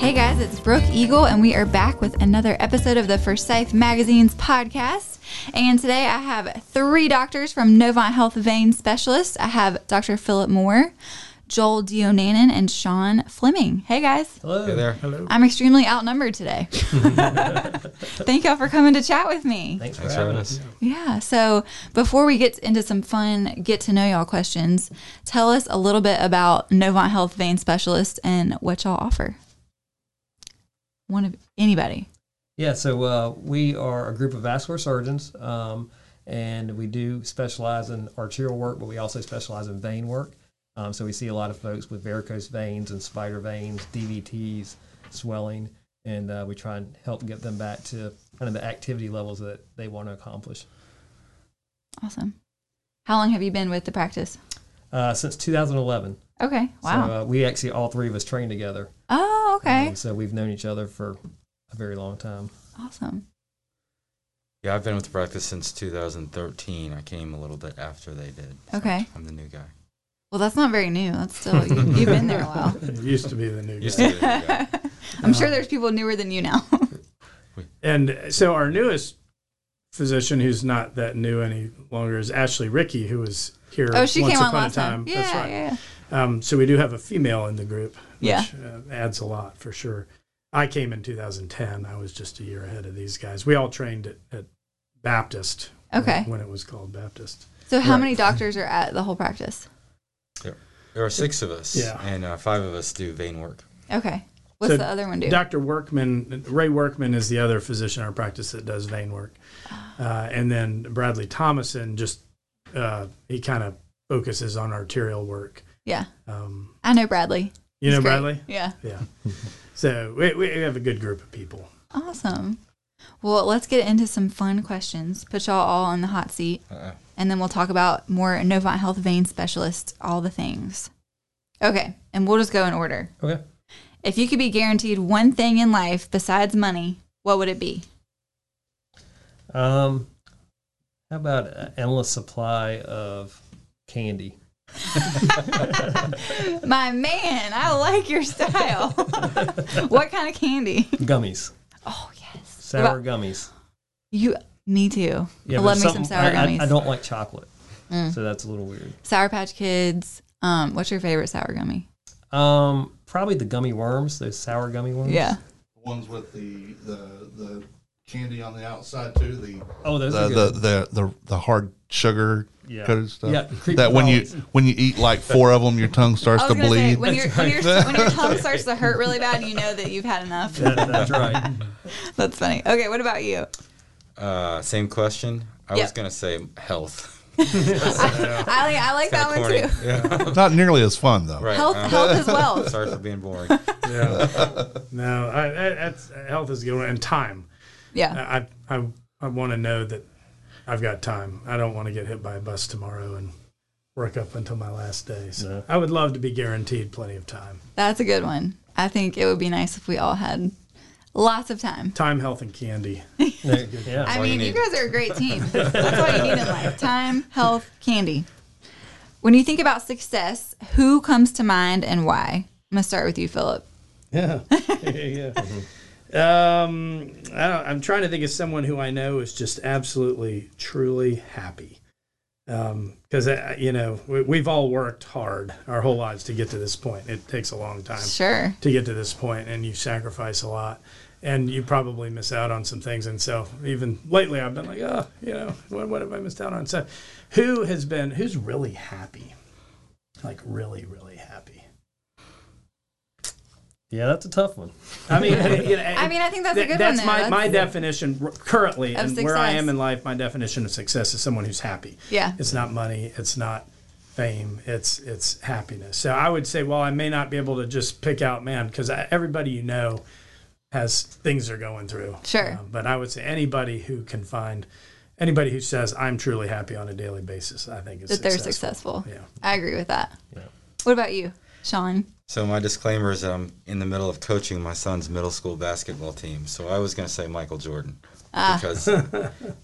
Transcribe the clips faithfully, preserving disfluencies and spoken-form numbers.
Hey guys, it's Brooke Eagle, and we are back with another episode of the Forsyth Magazine's podcast. And today I have three doctors from Novant Health Vein Specialists. I have Doctor Philip Moore, Joel Dionanin, and Sean Fleming. Hey guys. Hello. Hey there. Hello. I'm extremely outnumbered today. Thank y'all for coming to chat with me. Thanks, Thanks for having us. Yeah. So before we get into some fun get to know y'all questions, tell us a little bit about Novant Health Vein Specialists and what y'all offer. One of anybody. Yeah, so uh, we are a group of vascular surgeons, um, and we do specialize in arterial work, but we also specialize in vein work. Um, so we see a lot of folks with varicose veins and spider veins, D V Ts, swelling, and uh, we try and help get them back to kind of the activity levels that they want to accomplish. Awesome. How long have you been with the practice? Uh, since two thousand eleven. Okay, wow. So uh, we actually, all three of us trained together. Oh, okay. Um, so we've known each other for a very long time. Awesome. Yeah, I've been with the practice since two thousand thirteen. I came a little bit after they did. So okay. I'm the new guy. Well, that's not very new. That's still, you, you've been there a while. Used to be the new guy. Used to be the new guy. I'm uh, sure there's people newer than you now. And so our newest physician, who's not that new any longer, is Ashley Ricky, who was here oh, she once came upon on last a time. time. Yeah, that's right. Yeah, yeah. Um, so we do have a female in the group, which yeah. uh, adds a lot for sure. I came in two thousand ten. I was just a year ahead of these guys. We all trained at, at Baptist okay. when, when it was called Baptist. So how right. many doctors are at the whole practice? There, there are six of us, yeah. and uh, five of us do vein work. Okay. What's so the other one do? Doctor Workman, Ray Workman is the other physician in our practice that does vein work. Uh, and then Bradley Thomason, just uh, he kind of focuses on arterial work. Yeah. Um, I know Bradley. You He's know great. Bradley? Yeah. Yeah. So we, we have a good group of people. Awesome. Well, let's get into some fun questions. Put y'all all on the hot seat. Uh-uh. And then we'll talk about more Novant Health Vein Specialists, all the things. Okay. And we'll just go in order. Okay. If you could be guaranteed one thing in life besides money, what would it be? Um, how about an endless supply of candy? My man, I like your style. What kind of candy? Gummies. Oh, yes. Sour gummies. You, me too. Yeah, I love me some sour gummies. I, I don't like chocolate, mm. so that's a little weird. Sour Patch Kids. Um, what's your favorite sour gummy? Um, probably the gummy worms, those sour gummy worms. Yeah. The ones with the the the candy on the outside too. The oh, those the, are good. The, the the the hard sugar yeah. coated stuff. Yeah, that balls. when you when you eat like four of them, your tongue starts to bleed. Say, when, your, right. when, your, when your tongue starts to hurt really bad, you know that you've had enough. That, that's right. That's funny. Okay, what about you? Uh, same question. I yep. was gonna say health. I, I, I like that corny. one too. Yeah. Not nearly as fun though. Right. Health, um, health as well. Sorry for being boring. Yeah. No, I, I, that's, health is a good one, and time. Yeah. I I, I want to know that I've got time. I don't want to get hit by a bus tomorrow and work up until my last day. So no. I would love to be guaranteed plenty of time. That's a good one. I think it would be nice if we all had lots of time. Time, health, and candy. Yeah, I mean, you, you guys are a great team. That's all you need in life. Time, health, candy. When you think about success, who comes to mind and why? I'm going to start with you, Philip. Yeah. yeah. um, I don't, I'm trying to think of someone who I know is just absolutely, truly happy. Because, um, uh, you know, we, we've all worked hard our whole lives to get to this point. It takes a long time sure. to get to this point, and you sacrifice a lot. And you probably miss out on some things. And so even lately I've been like, oh, you know, what, what have I missed out on? So who has been, who's really happy? Like really, really happy. Yeah, that's a tough one. I mean, you know, I mean, I think that's th- a good that's one. My, that's my definition yeah. currently and where I am in life. My definition of success is someone who's happy. Yeah. It's not money. It's not fame. It's, it's happiness. So I would say, well, I may not be able to just pick out, man, because everybody, you know, has things they're going through. Sure. Um, but I would say anybody who can find, anybody who says, I'm truly happy on a daily basis, I think is that successful. That they're successful. Yeah. I agree with that. Yeah. What about you? Sean. So my disclaimer is that I'm in the middle of coaching my son's middle school basketball team. So I was going to say Michael Jordan ah. because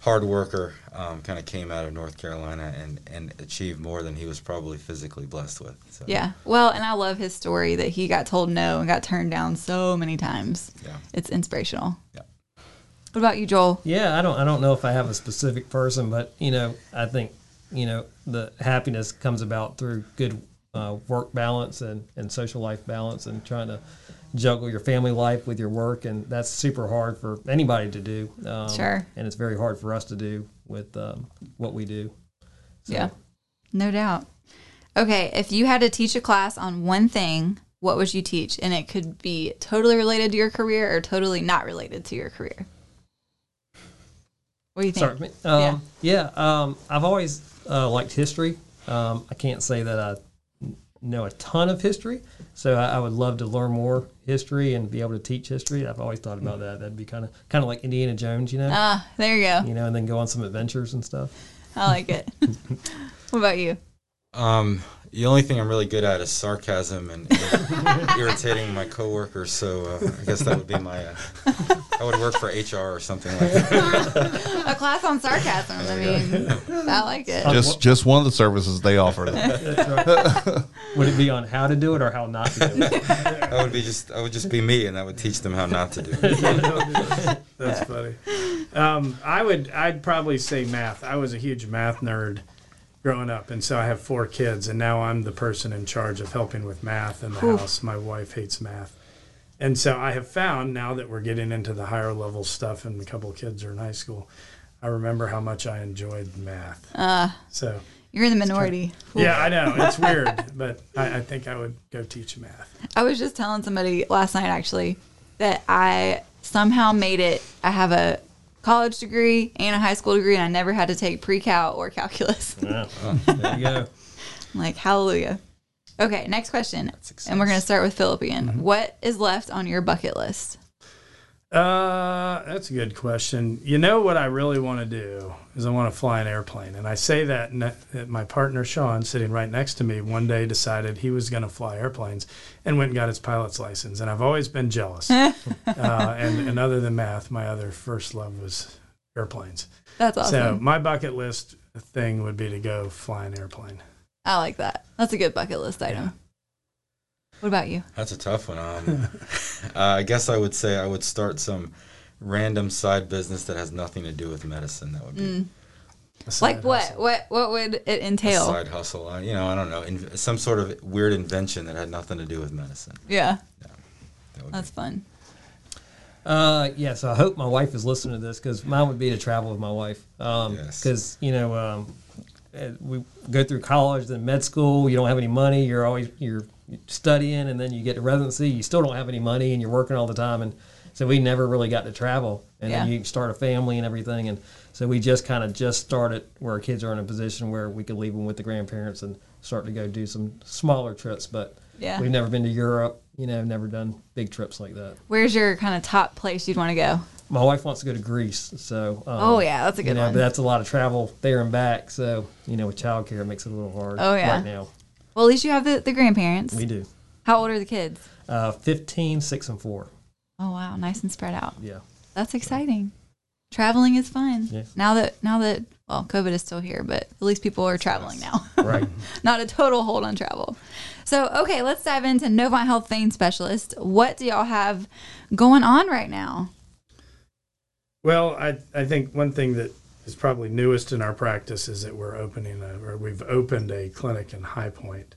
hard worker, um, kind of came out of North Carolina and, and achieved more than he was probably physically blessed with. So. Yeah. Well, and I love his story that he got told no and got turned down so many times. Yeah. It's inspirational. Yeah. What about you, Joel? Yeah, I don't I don't know if I have a specific person, but, you know, I think, you know, the happiness comes about through good uh, work balance and, and social life balance and trying to juggle your family life with your work. And that's super hard for anybody to do. Um, sure. And it's very hard for us to do with um, what we do. So. Yeah, no doubt. Okay, if you had to teach a class on one thing, what would you teach? And it could be totally related to your career or totally not related to your career. What do you think? Sorry, um, yeah, yeah um, I've always uh, liked history. Um, I can't say that I know a ton of history, so I, I would love to learn more history and be able to teach history. I've always thought about that. That'd be kind of kind of like Indiana Jones, you know? Ah, there you go. You know, and then go on some adventures and stuff. I like it. What about you? Um, the only thing I'm really good at is sarcasm and, and irritating my coworkers. So uh, I guess that would be my. Uh, I would work for H R or something like that. A class on sarcasm. I mean, I like it. Just just one of the services they offer. That's right. Would it be on how to do it or how not to do it? I would be just. I would just be me, and I would teach them how not to do it. That's funny. Um, I would. I'd probably say math. I was a huge math nerd growing up, and so I have four kids, and now I'm the person in charge of helping with math in the Ooh. house. My wife hates math. And so I have found, now that we're getting into the higher level stuff and a couple of kids are in high school, I remember how much I enjoyed math. Uh, so you're in the minority. Cool. Yeah, I know. It's weird, but I, I think I would go teach math. I was just telling somebody last night, actually, that I somehow made it. I have a college degree and a high school degree, and I never had to take pre-cal or calculus. Yeah, well, there you go. I'm like, hallelujah. Okay, next question, and we're going to start with Philip again. Mm-hmm. What is left on your bucket list? Uh, that's a good question. You know what I really want to do is I want to fly an airplane, and I say that, ne- that my partner Sean, sitting right next to me, one day decided he was going to fly airplanes and went and got his pilot's license, and I've always been jealous. uh, and, and other than math, my other first love was airplanes. That's awesome. So my bucket list thing would be to go fly an airplane. I like that. That's a good bucket list item. Yeah. What about you? That's a tough one. Um, uh, I guess I would say I would start some random side business that has nothing to do with medicine. That would be mm. like what? Hustle. What? What would it entail? A side hustle. Uh, you know, I don't know. In, some sort of weird invention that had nothing to do with medicine. Yeah. yeah that would That's be. fun. Uh, yeah. So I hope my wife is listening to this, because mine would be to travel with my wife. Um, yes. Because you know. Um, We go through college, then med school. You don't have any money. You're always you're studying, and then you get to residency. You still don't have any money, and you're working all the time. And so we never really got to travel. And yeah. then you start a family and everything. And so we just kind of just started where our kids are in a position where we could leave them with the grandparents and start to go do some smaller trips. But yeah. we've never been to Europe. You know, never done big trips like that. Where's your kind of top place you'd want to go? My wife wants to go to Greece, so um, oh yeah, that's a good you know, one. But that's a lot of travel there and back, so you know, with childcare, it makes it a little hard. Oh yeah. Right now. Well, at least you have the, the grandparents. We do. How old are the kids? Uh, fifteen, six, and four. Oh wow, nice and spread out. Yeah, that's exciting. Yeah. Traveling is fun. Yeah. Now that now that well, COVID is still here, but at least people are traveling yes. now. Right. Not a total hold on travel. So okay, let's dive into Novant Health Vein Specialist. What do y'all have going on right now? Well, I, I think one thing that is probably newest in our practice is that we're opening a, or we've opened a clinic in High Point.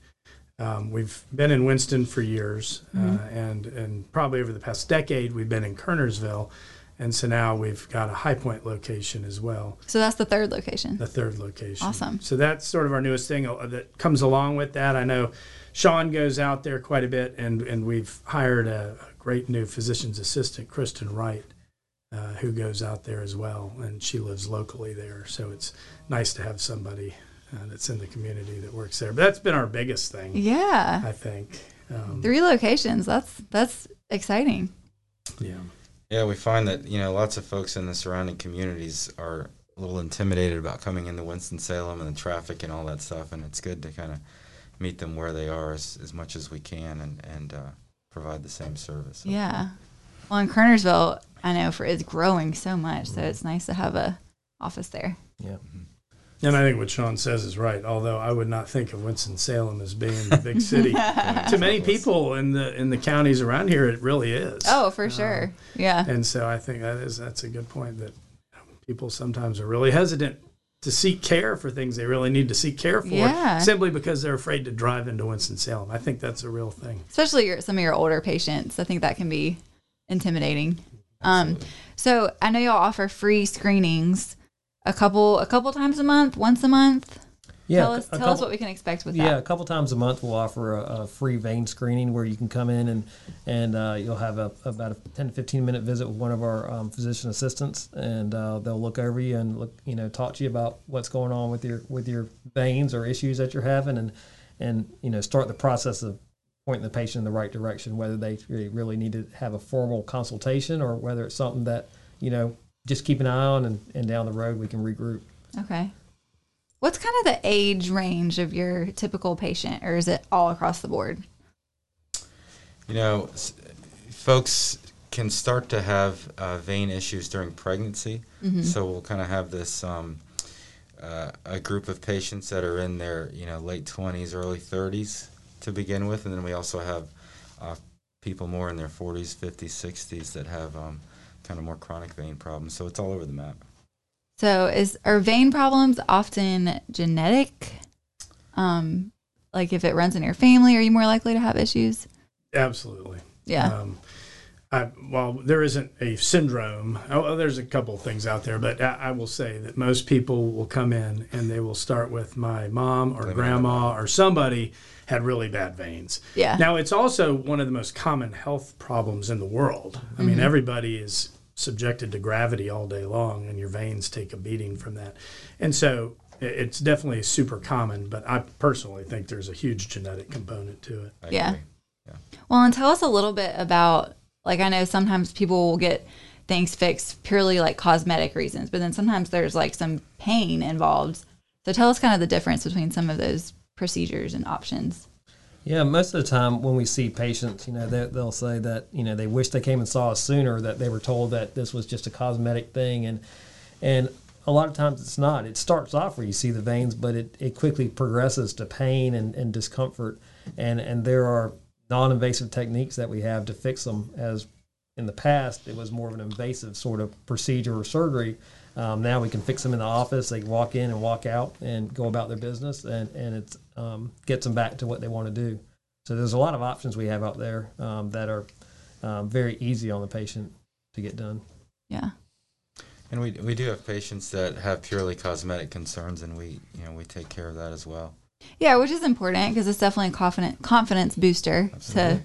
Um, we've been in Winston for years, mm-hmm. uh, and and probably over the past decade we've been in Kernersville, and so now we've got a High Point location as well. So that's the third location. The third location. Awesome. So that's sort of our newest thing that comes along with that. I know Sean goes out there quite a bit, and, and we've hired a great new physician's assistant, Kristen Wright, Uh, who goes out there as well, and she lives locally there, so it's nice to have somebody uh, that's in the community that works there. But that's been our biggest thing. Yeah, I think um, three locations. That's that's exciting. Yeah, yeah. We find that you know lots of folks in the surrounding communities are a little intimidated about coming into Winston-Salem and the traffic and all that stuff, and it's good to kind of meet them where they are as, as much as we can, and, and uh, provide the same service. So. Yeah. Well, in Kernersville, I know for it's growing so much, so it's nice to have a office there. Yeah. And I think what Sean says is right, although I would not think of Winston-Salem as being the big city. To many people in the in the counties around here, it really is. Oh, for sure. Um, yeah. And so I think that is that's a good point, that people sometimes are really hesitant to seek care for things they really need to seek care for, yeah. simply because they're afraid to drive into Winston-Salem. I think that's a real thing. Especially your, some of your older patients. I think that can be intimidating. Um, so I know y'all offer free screenings a couple a couple times a month, once a month. Yeah, tell us, tell couple, us what we can expect with that. Yeah, a couple times a month we'll offer a, a free vein screening where you can come in and, and uh, you'll have a, about a ten to fifteen minute visit with one of our um, physician assistants, and uh, they'll look over you and look, you know, talk to you about what's going on with your with your veins or issues that you're having, and and you know, start the process of pointing the patient in the right direction, whether they really need to have a formal consultation or whether it's something that, you know, just keep an eye on, and, and down the road we can regroup. Okay. What's kind of the age range of your typical patient, or is it all across the board? You know, folks can start to have uh, vein issues during pregnancy. Mm-hmm. So we'll kind of have this um, uh, a group of patients that are in their, you know, late twenties, early thirties to begin with, and then we also have uh, people more in their forties, fifties, sixties that have um, kind of more chronic vein problems. So it's all over the map. So is, are vein problems often genetic? Um, like if it runs in your family, are you more likely to have issues? Absolutely. Yeah. Um, I, while there isn't a syndrome, oh, there's a couple of things out there, but I, I will say that most people will come in and they will start with, my mom or grandma or somebody had really bad veins. Yeah. Now, it's also one of the most common health problems in the world. I mm-hmm. mean, everybody is subjected to gravity all day long, and your veins take a beating from that. And so it's definitely super common, but I personally think there's a huge genetic component to it. Yeah. yeah. Well, and tell us a little bit about, like, I know sometimes people will get things fixed purely like cosmetic reasons, but then sometimes there's like some pain involved. So tell us kind of the difference between some of those procedures and options. Yeah, most of the time when we see patients, you know, they, they'll say that, you know, they wish they came and saw us sooner, that they were told that this was just a cosmetic thing. And and a lot of times it's not. It starts off where you see the veins, but it, it quickly progresses to pain and, and discomfort. And, and there are non-invasive techniques that we have to fix them, as in the past it was more of an invasive sort of procedure or surgery. Um, now we can fix them in the office. They can walk in and walk out and go about their business, and, and it um, gets them back to what they want to do. So there's a lot of options we have out there um, that are um, very easy on the patient to get done. Yeah. And we we do have patients that have purely cosmetic concerns, and we you know we take care of that as well. Yeah, which is important because it's definitely a confident, confidence booster. Absolutely. To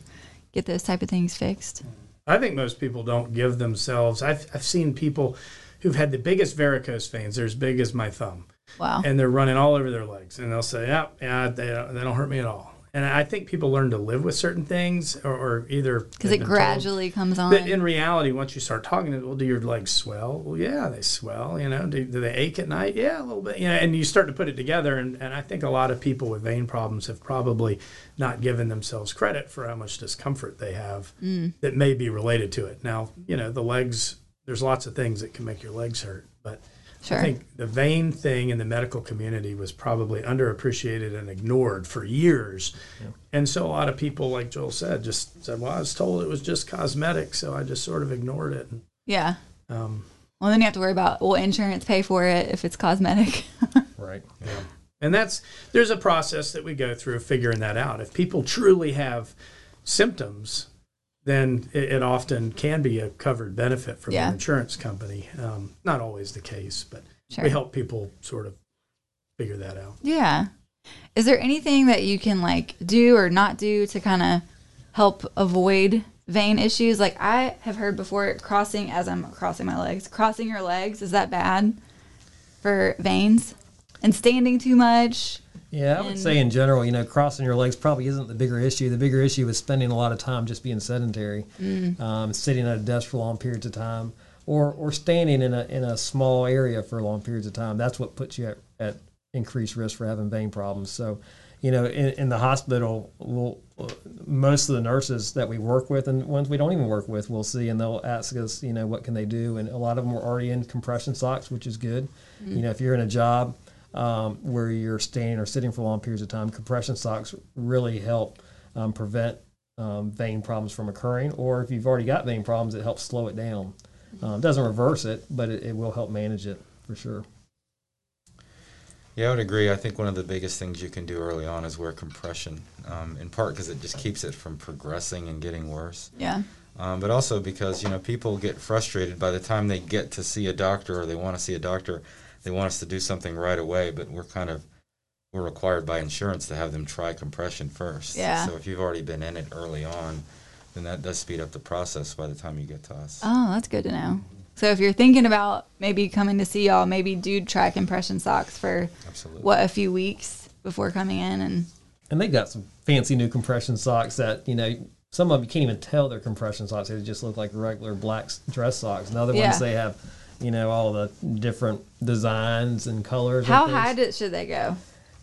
get those type of things fixed. I think most people don't give themselves. I've I've seen people who've had the biggest varicose veins, they're as big as my thumb. Wow. And they're running all over their legs. And they'll say, yeah, yeah they, don't, they don't hurt me at all. And I think people learn to live with certain things, or, or either... Because it gradually told, comes on. But in reality, once you start talking to them, well, do your legs swell? Well, yeah, they swell. You know, do, do they ache at night? Yeah, a little bit. You know, and you start to put it together. And, and I think a lot of people with vein problems have probably not given themselves credit for how much discomfort they have mm. that may be related to it. Now, you know, the legs... There's lots of things that can make your legs hurt, but sure. I think the vein thing in the medical community was probably underappreciated and ignored for years. Yeah. And so a lot of people, like Joel said, just said, well, I was told it was just cosmetic, so I just sort of ignored it. And, yeah. Um, well, then you have to worry about, will insurance pay for it if it's cosmetic? Right. Yeah. And that's there's a process that we go through figuring that out. If people truly have symptoms, then it often can be a covered benefit from yeah. an insurance company. Um, not always the case, but sure. we help people sort of figure that out. Yeah. Is there anything that you can, like, do or not do to kind of help avoid vein issues? Like, I have heard before, crossing, as I'm crossing my legs, crossing your legs, is that bad for veins? And standing too much? Yeah, I would say in general, you know, crossing your legs probably isn't the bigger issue. The bigger issue is spending a lot of time just being sedentary, mm. um, sitting at a desk for long periods of time, or or standing in a in a small area for long periods of time. That's what puts you at, at increased risk for having vein problems. So you know, in, in the hospital, we'll, most of the nurses that we work with and ones we don't even work with, we'll see, and they'll ask us, you know, what can they do? And a lot of them are already in compression socks, which is good. Mm-hmm. You know, if you're in a job um, where you're standing or sitting for long periods of time, compression socks really help um, prevent um, vein problems from occurring. Or if you've already got vein problems, it helps slow it down. Um, doesn't reverse it, but it, it will help manage it for sure. Yeah, I would agree. I think one of the biggest things you can do early on is wear compression, um, in part because it just keeps it from progressing and getting worse. Yeah. Um, but also because, you know, people get frustrated by the time they get to see a doctor or they want to see a doctor, they want us to do something right away, but we're kind of, we're required by insurance to have them try compression first. Yeah. So if you've already been in it early on, then that does speed up the process by the time you get to us. Oh, that's good to know. So if you're thinking about maybe coming to see y'all, maybe do try compression socks for, Absolutely. what, a few weeks before coming in. And and they got some fancy new compression socks that, you know, some of them you can't even tell they're compression socks. They just look like regular black dress socks. And other yeah. ones, they have, you know, all the different designs and colors. How and high did, should they go?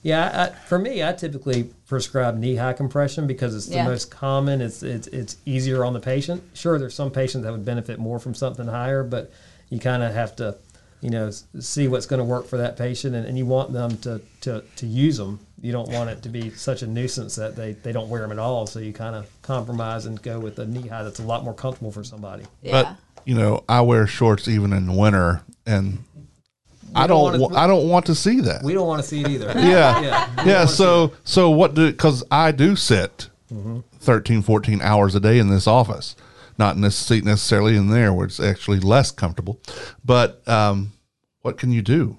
Yeah, I, for me, I typically prescribe knee-high compression because it's the yeah. most common. It's, it's it's easier on the patient. Sure, there's some patients that would benefit more from something higher, but you kind of have to, you know, see what's going to work for that patient, and, and you want them to, to, to use them. You don't want it to be such a nuisance that they, they don't wear them at all, so you kind of compromise and go with a knee-high that's a lot more comfortable for somebody. Yeah. But, you know, I wear shorts even in the winter, and... We I don't. don't want to, I don't want to see that. We don't want to see it either. yeah, yeah. yeah so, so what do? Because I do sit mm-hmm. thirteen, fourteen hours a day in this office, not in this seat necessarily in there where it's actually less comfortable. But um, what can you do?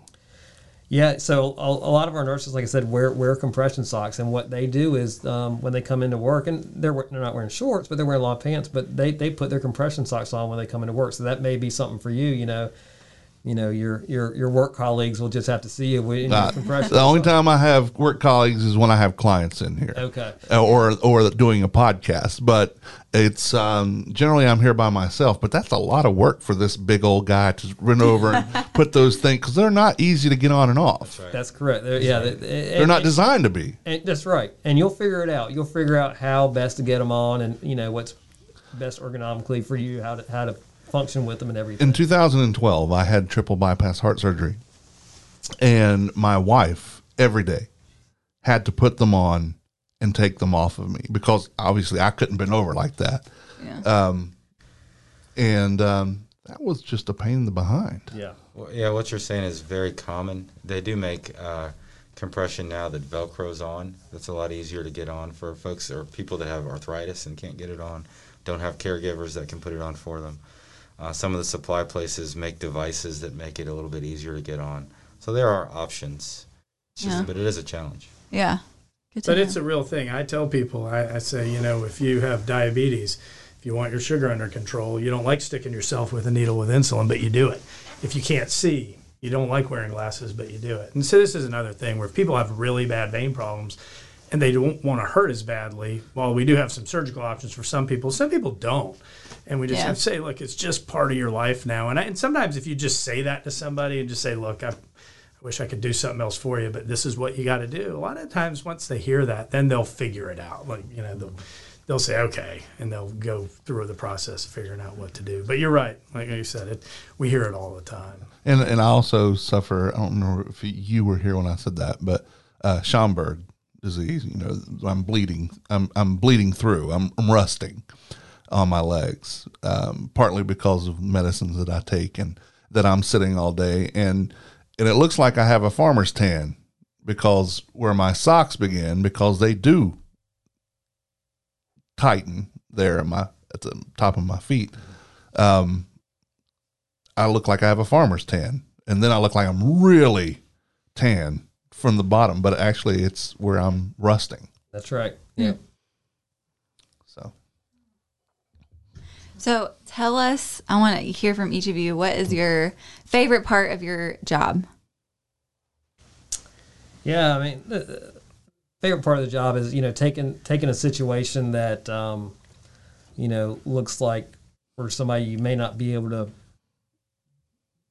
Yeah. So a, a lot of our nurses, like I said, wear wear compression socks, and what they do is um, when they come into work, and they're they're not wearing shorts, but they're wearing long pants, but they they put their compression socks on when they come into work. So that may be something for you. You know. You know, your your your work colleagues will just have to see you in your uh, compression. The only time I have work colleagues is when I have clients in here, okay, or or doing a podcast. But it's um, generally I'm here by myself. But that's a lot of work for this big old guy to run over and put those things because they're not easy to get on and off. That's, right. that's correct. They're, yeah, they, they're and, not designed to be. And that's right. And you'll figure it out. You'll figure out how best to get them on, and you know what's best ergonomically for you. How to how to. function with them and everything. In two thousand twelve, I had triple bypass heart surgery, and my wife every day had to put them on and take them off of me because obviously I couldn't bend over like that. Yeah. Um, and um, that was just a pain in the behind. Yeah. Well, yeah. What you're saying is very common. They do make uh, compression now that Velcro's on. That's a lot easier to get on for folks or people that have arthritis and can't get it on, don't have caregivers that can put it on for them. Uh, some of the supply places make devices that make it a little bit easier to get on. So there are options, it's just, yeah. but it is a challenge. Yeah. Good but it's know. a real thing. I tell people, I, I say, you know, if you have diabetes, if you want your sugar under control, you don't like sticking yourself with a needle with insulin, but you do it. If you can't see, you don't like wearing glasses, but you do it. And so this is another thing where people have really bad vein problems and they don't want to hurt as badly. While we do have some surgical options for some people, some people don't. And we just yeah. have to say, look, it's just part of your life now. And I, and sometimes if you just say that to somebody and just say, look, I, I wish I could do something else for you, but this is what you got to do. A lot of times once they hear that, then they'll figure it out. Like, you know, they'll, they'll say, okay, and they'll go through the process of figuring out what to do. But you're right. Like you said, it, we hear it all the time. And and I also suffer, I don't know if you were here when I said that, but uh, Schomburg disease, you know, I'm bleeding. I'm, I'm bleeding through. I'm, I'm rusting on my legs, um, partly because of medicines that I take and that I'm sitting all day. And, and it looks like I have a farmer's tan because where my socks begin, because they do tighten there at my, at the top of my feet. Um, I look like I have a farmer's tan, and then I look like I'm really tan from the bottom, but actually it's where I'm rusting. That's right. Yeah. yeah. So tell us, I want to hear from each of you, what is your favorite part of your job? Yeah, I mean, the favorite part of the job is, you know, taking taking a situation that, um, you know, looks like for somebody you may not be able to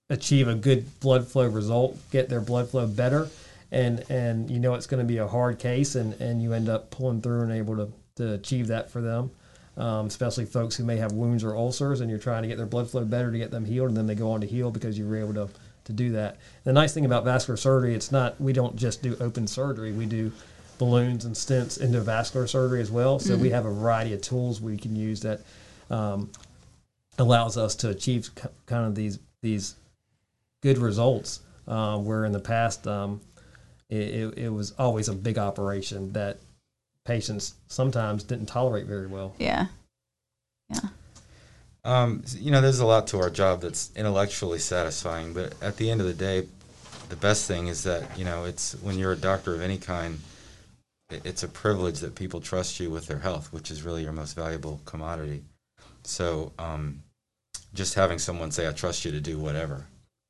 achieve a good blood flow result, get their blood flow better, and and you know it's going to be a hard case, and, and you end up pulling through and able to, to achieve that for them, um, especially folks who may have wounds or ulcers, and you're trying to get their blood flow better to get them healed, and then they go on to heal because you were able to, to do that. The nice thing about vascular surgery, it's not, we don't just do open surgery. We do balloons and stents into vascular surgery as well. So mm-hmm. we have a variety of tools we can use that um, allows us to achieve c- kind of these these good results, uh, where in the past um, it, it was always a big operation that patients sometimes didn't tolerate very well. Yeah. Yeah. Um, you know, there's a lot to our job that's intellectually satisfying, but at the end of the day, the best thing is that, you know, it's when you're a doctor of any kind, it's a privilege that people trust you with their health, which is really your most valuable commodity. So um, just having someone say, I trust you to do whatever,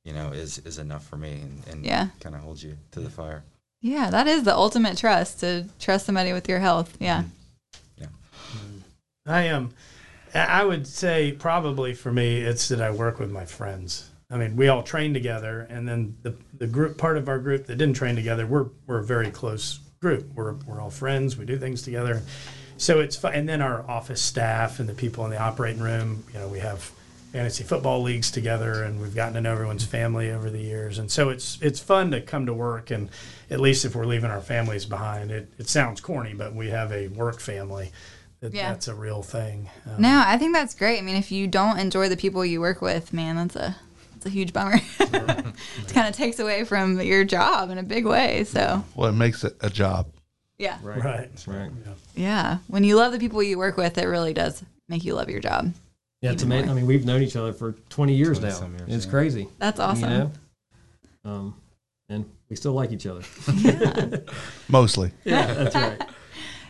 you know, is, is enough for me, and, and yeah. kind of holds you to the fire. Yeah, that is the ultimate trust, to trust somebody with your health. Yeah. Mm-hmm. Yeah. Mm-hmm. I am. I would say probably for me, it's that I work with my friends. I mean, we all train together, and then the, the group, part of our group that didn't train together, we're, we're a very close group. We're, we're all friends. We do things together. So it's fun. And then our office staff and the people in the operating room, you know, we have fantasy football leagues together, and we've gotten to know everyone's family over the years. And so it's, it's fun to come to work. And at least if we're leaving our families behind, it, it sounds corny, but we have a work family. That, yeah. That's a real thing. Um, no, I think that's great. I mean, if you don't enjoy the people you work with, man, that's a that's a huge bummer. It kind of takes away from your job in a big way. So, well, it makes it a job. Yeah. Right. Right. right. Yeah. yeah. When you love the people you work with, it really does make you love your job. Yeah, it's amazing. More. I mean, we've known each other for twenty years now. Years, it's yeah. crazy. That's awesome. You know? Um, and we still like each other. Yeah. Mostly. Yeah, that's right.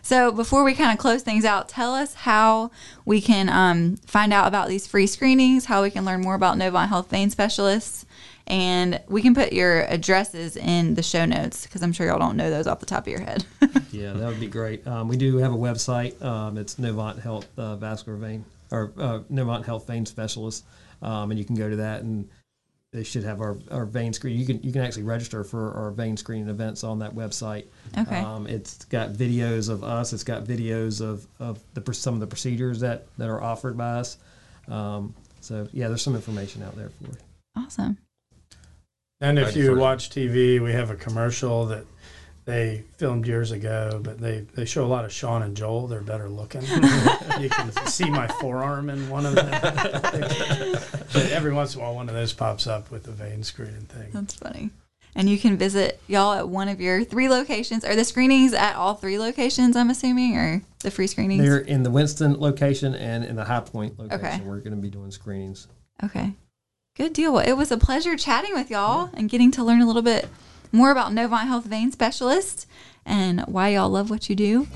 So before we kind of close things out, tell us how we can um, find out about these free screenings, how we can learn more about Novant Health Vein Specialists, and we can put your addresses in the show notes because I'm sure y'all don't know those off the top of your head. Yeah, that would be great. Um, we do have a website. Um, it's Novant Health uh, Vascular Vein or uh, Novant Health Vein Specialists, um, and you can go to that and they should have our, our vein screen. You can you can actually register for our vein screening events on that website. Okay. Um, it's got videos of us. It's got videos of, of the some of the procedures that, that are offered by us. Um, so, yeah, there's some information out there for you. Awesome. And if you watch T V, we have a commercial that they filmed years ago, but they, they show a lot of Sean and Joel. They're better looking. You can see my forearm in one of them. But every once in a while, one of those pops up with the vein screening thing. That's funny. And you can visit y'all at one of your three locations. Are the screenings at all three locations, I'm assuming, or the free screenings? They're in the Winston location and in the High Point location. Okay. We're going to be doing screenings. Okay. Good deal. Well, it was a pleasure chatting with y'all yeah. and getting to learn a little bit more about Novant Health Vein Specialists and why y'all love what you do.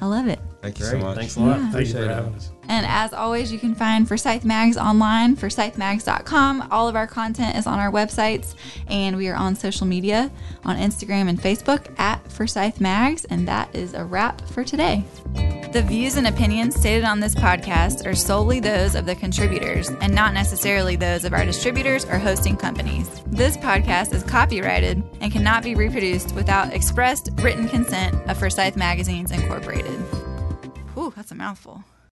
I love it. Thank you Great. so much. Thanks a lot. Yeah. Thank you for having us. And as always, you can find Forsyth Mags online, Forsyth Mags dot com. All of our content is on our websites, and we are on social media, on Instagram and Facebook at Forsyth Mags, and that is a wrap for today. The views and opinions stated on this podcast are solely those of the contributors and not necessarily those of our distributors or hosting companies. This podcast is copyrighted and cannot be reproduced without expressed written consent of Forsyth Magazines Incorporated. Ooh, that's a mouthful.